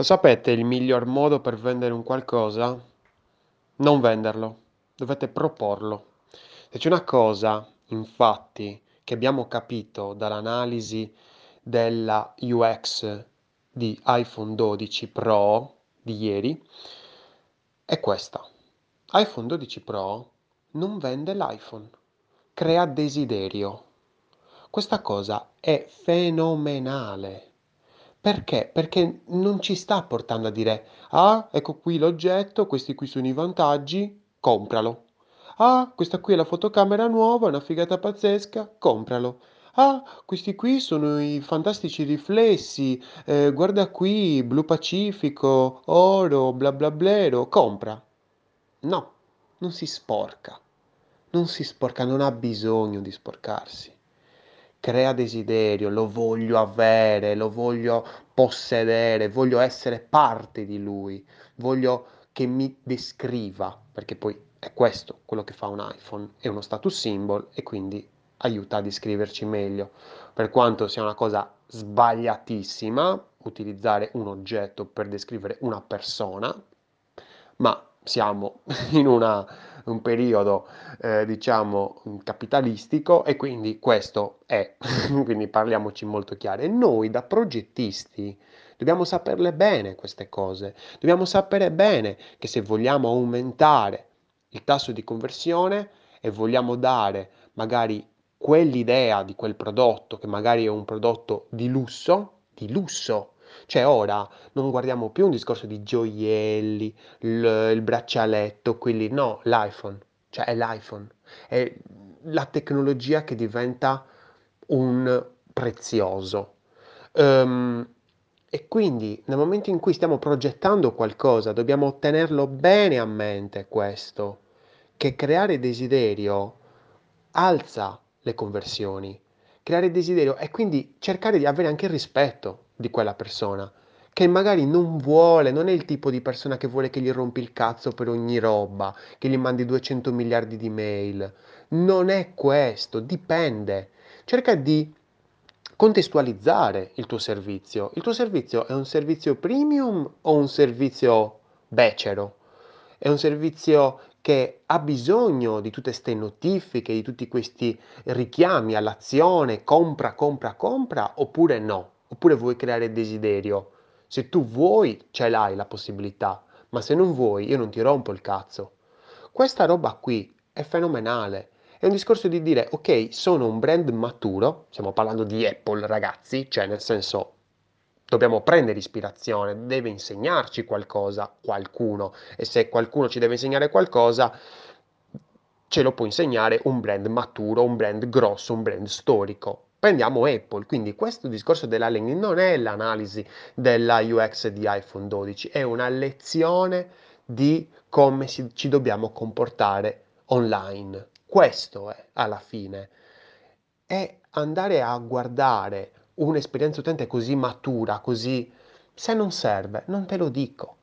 Lo sapete il miglior modo per vendere un qualcosa? Non venderlo, dovete proporlo. Se c'è una cosa, infatti, che abbiamo capito dall'analisi della UX di iPhone 12 Pro di ieri, è questa. iPhone 12 Pro non vende l'iPhone, crea desiderio. Questa cosa è fenomenale. Perché? Perché non ci sta portando a dire: ah, ecco qui l'oggetto, questi qui sono i vantaggi, compralo. Ah, questa qui è la fotocamera nuova, è una figata pazzesca, compralo. Ah, questi qui sono i fantastici riflessi, guarda qui, blu pacifico, oro, bla bla blero, compra. No, non si sporca. Non si sporca, non ha bisogno di sporcarsi. Crea desiderio, lo voglio avere, lo voglio possedere, voglio essere parte di lui, voglio che mi descriva, perché poi è questo quello che fa un iPhone, è uno status symbol e quindi aiuta a descriverci meglio. Per quanto sia una cosa sbagliatissima utilizzare un oggetto per descrivere una persona, ma siamo in un periodo diciamo capitalistico e quindi questo è, quindi parliamoci molto chiaro. E noi da progettisti dobbiamo saperle bene queste cose, dobbiamo sapere bene che se vogliamo aumentare il tasso di conversione e vogliamo dare magari quell'idea di quel prodotto che magari è un prodotto di lusso, cioè ora non guardiamo più un discorso di gioielli, il braccialetto, quelli no, l'iPhone, cioè è l'iPhone, è la tecnologia che diventa un prezioso. E quindi nel momento in cui stiamo progettando qualcosa dobbiamo tenerlo bene a mente questo, che creare desiderio alza le conversioni, creare desiderio e quindi cercare di avere anche il rispetto di quella persona che magari non vuole, non è il tipo di persona che vuole che gli rompi il cazzo per ogni roba, che gli mandi 200 miliardi di mail, non è questo, dipende. Cerca di contestualizzare il tuo servizio. Il tuo servizio è un servizio premium o un servizio becero? È un servizio che ha bisogno di tutte queste notifiche, di tutti questi richiami all'azione, compra, compra, compra, oppure no? Oppure vuoi creare desiderio? Se tu vuoi, ce l'hai la possibilità, ma se non vuoi, io non ti rompo il cazzo. Questa roba qui è fenomenale. È un discorso di dire, ok, sono un brand maturo, stiamo parlando di Apple, ragazzi, cioè nel senso dobbiamo prendere ispirazione, deve insegnarci qualcosa, qualcuno, e se qualcuno ci deve insegnare qualcosa, ce lo può insegnare un brand maturo, un brand grosso, un brand storico. Prendiamo Apple, quindi questo discorso della landing non è l'analisi della UX di iPhone 12, è una lezione di come ci dobbiamo comportare online. Questo è, alla fine, è andare a guardare un'esperienza utente così matura, così, se non serve, non te lo dico.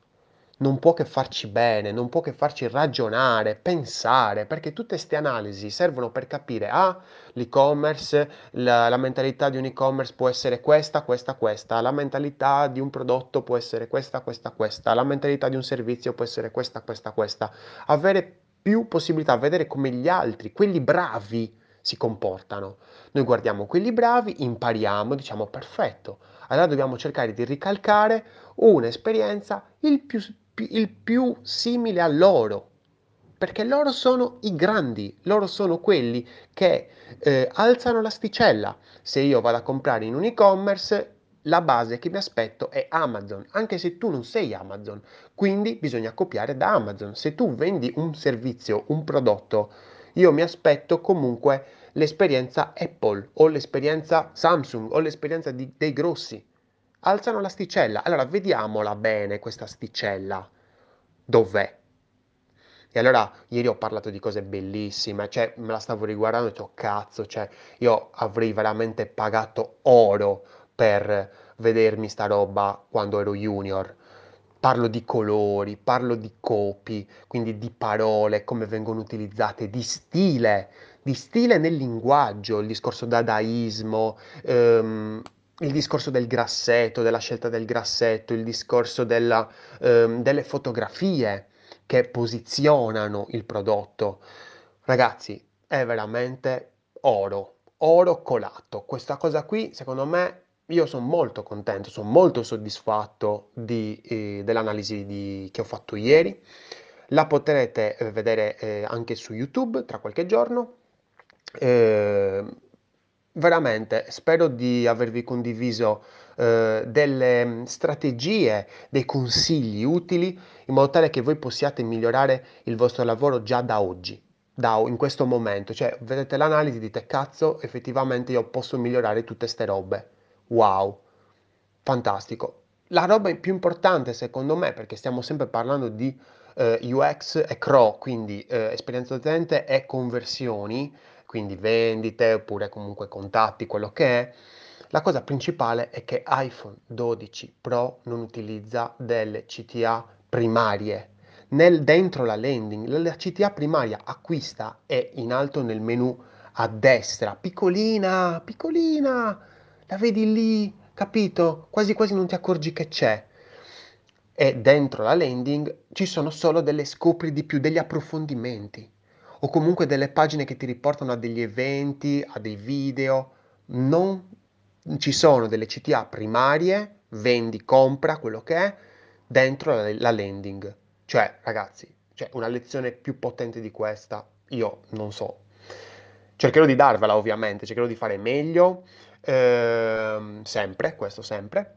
Non può che farci bene, non può che farci ragionare, pensare, perché tutte queste analisi servono per capire, ah, l'e-commerce, la mentalità di un e-commerce può essere questa, questa, questa, la mentalità di un prodotto può essere questa, questa, questa, la mentalità di un servizio può essere questa, questa, questa. Avere più possibilità, vedere come gli altri, quelli bravi, si comportano. Noi guardiamo quelli bravi, impariamo, diciamo perfetto. Allora dobbiamo cercare di ricalcare un'esperienza il più simile a loro, perché loro sono i grandi, loro sono quelli che alzano l'asticella. Se io vado a comprare in un e-commerce, la base che mi aspetto è Amazon, anche se tu non sei Amazon, quindi bisogna copiare da Amazon. Se tu vendi un servizio, un prodotto, io mi aspetto comunque l'esperienza Apple o l'esperienza Samsung o l'esperienza dei grossi. Alzano l'asticella, allora vediamola bene questa asticella, dov'è? E allora ieri ho parlato di cose bellissime, cioè me la stavo riguardando e dicevo cazzo, cioè io avrei veramente pagato oro per vedermi sta roba quando ero junior. Parlo di colori, parlo di copy, quindi di parole, come vengono utilizzate, di stile nel linguaggio, il discorso dadaismo, il discorso del grassetto, della scelta del grassetto, il discorso delle fotografie che posizionano il prodotto. Ragazzi, è veramente oro colato. Questa cosa qui, secondo me, io sono molto contento, sono molto soddisfatto dell'analisi che ho fatto ieri. La potrete vedere anche su YouTube tra qualche giorno. Veramente spero di avervi condiviso delle strategie, dei consigli utili in modo tale che voi possiate migliorare il vostro lavoro già da oggi, in questo momento. Cioè, vedete l'analisi, dite cazzo, effettivamente io posso migliorare tutte ste robe, wow, fantastico. La roba più importante secondo me, perché stiamo sempre parlando di UX e CRO, quindi esperienza utente e conversioni, quindi vendite oppure comunque contatti, quello che è, la cosa principale è che iPhone 12 Pro non utilizza delle CTA primarie. Dentro la landing, la CTA primaria acquista è in alto nel menu a destra, piccolina, piccolina, la vedi lì, capito? Quasi quasi non ti accorgi che c'è. E dentro la landing ci sono solo delle scopri di più, degli approfondimenti, o comunque delle pagine che ti riportano a degli eventi, a dei video. Non ci sono delle CTA primarie, vendi, compra, quello che è, dentro la landing. Cioè, ragazzi, una lezione più potente di questa, io non so. Cercherò di darvela, ovviamente, cercherò di fare meglio, sempre, questo sempre.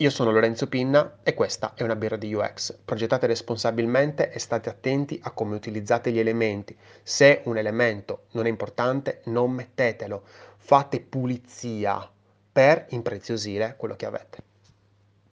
Io sono Lorenzo Pinna e questa è una birra di UX. Progettate responsabilmente e state attenti a come utilizzate gli elementi. Se un elemento non è importante, non mettetelo. Fate pulizia per impreziosire quello che avete.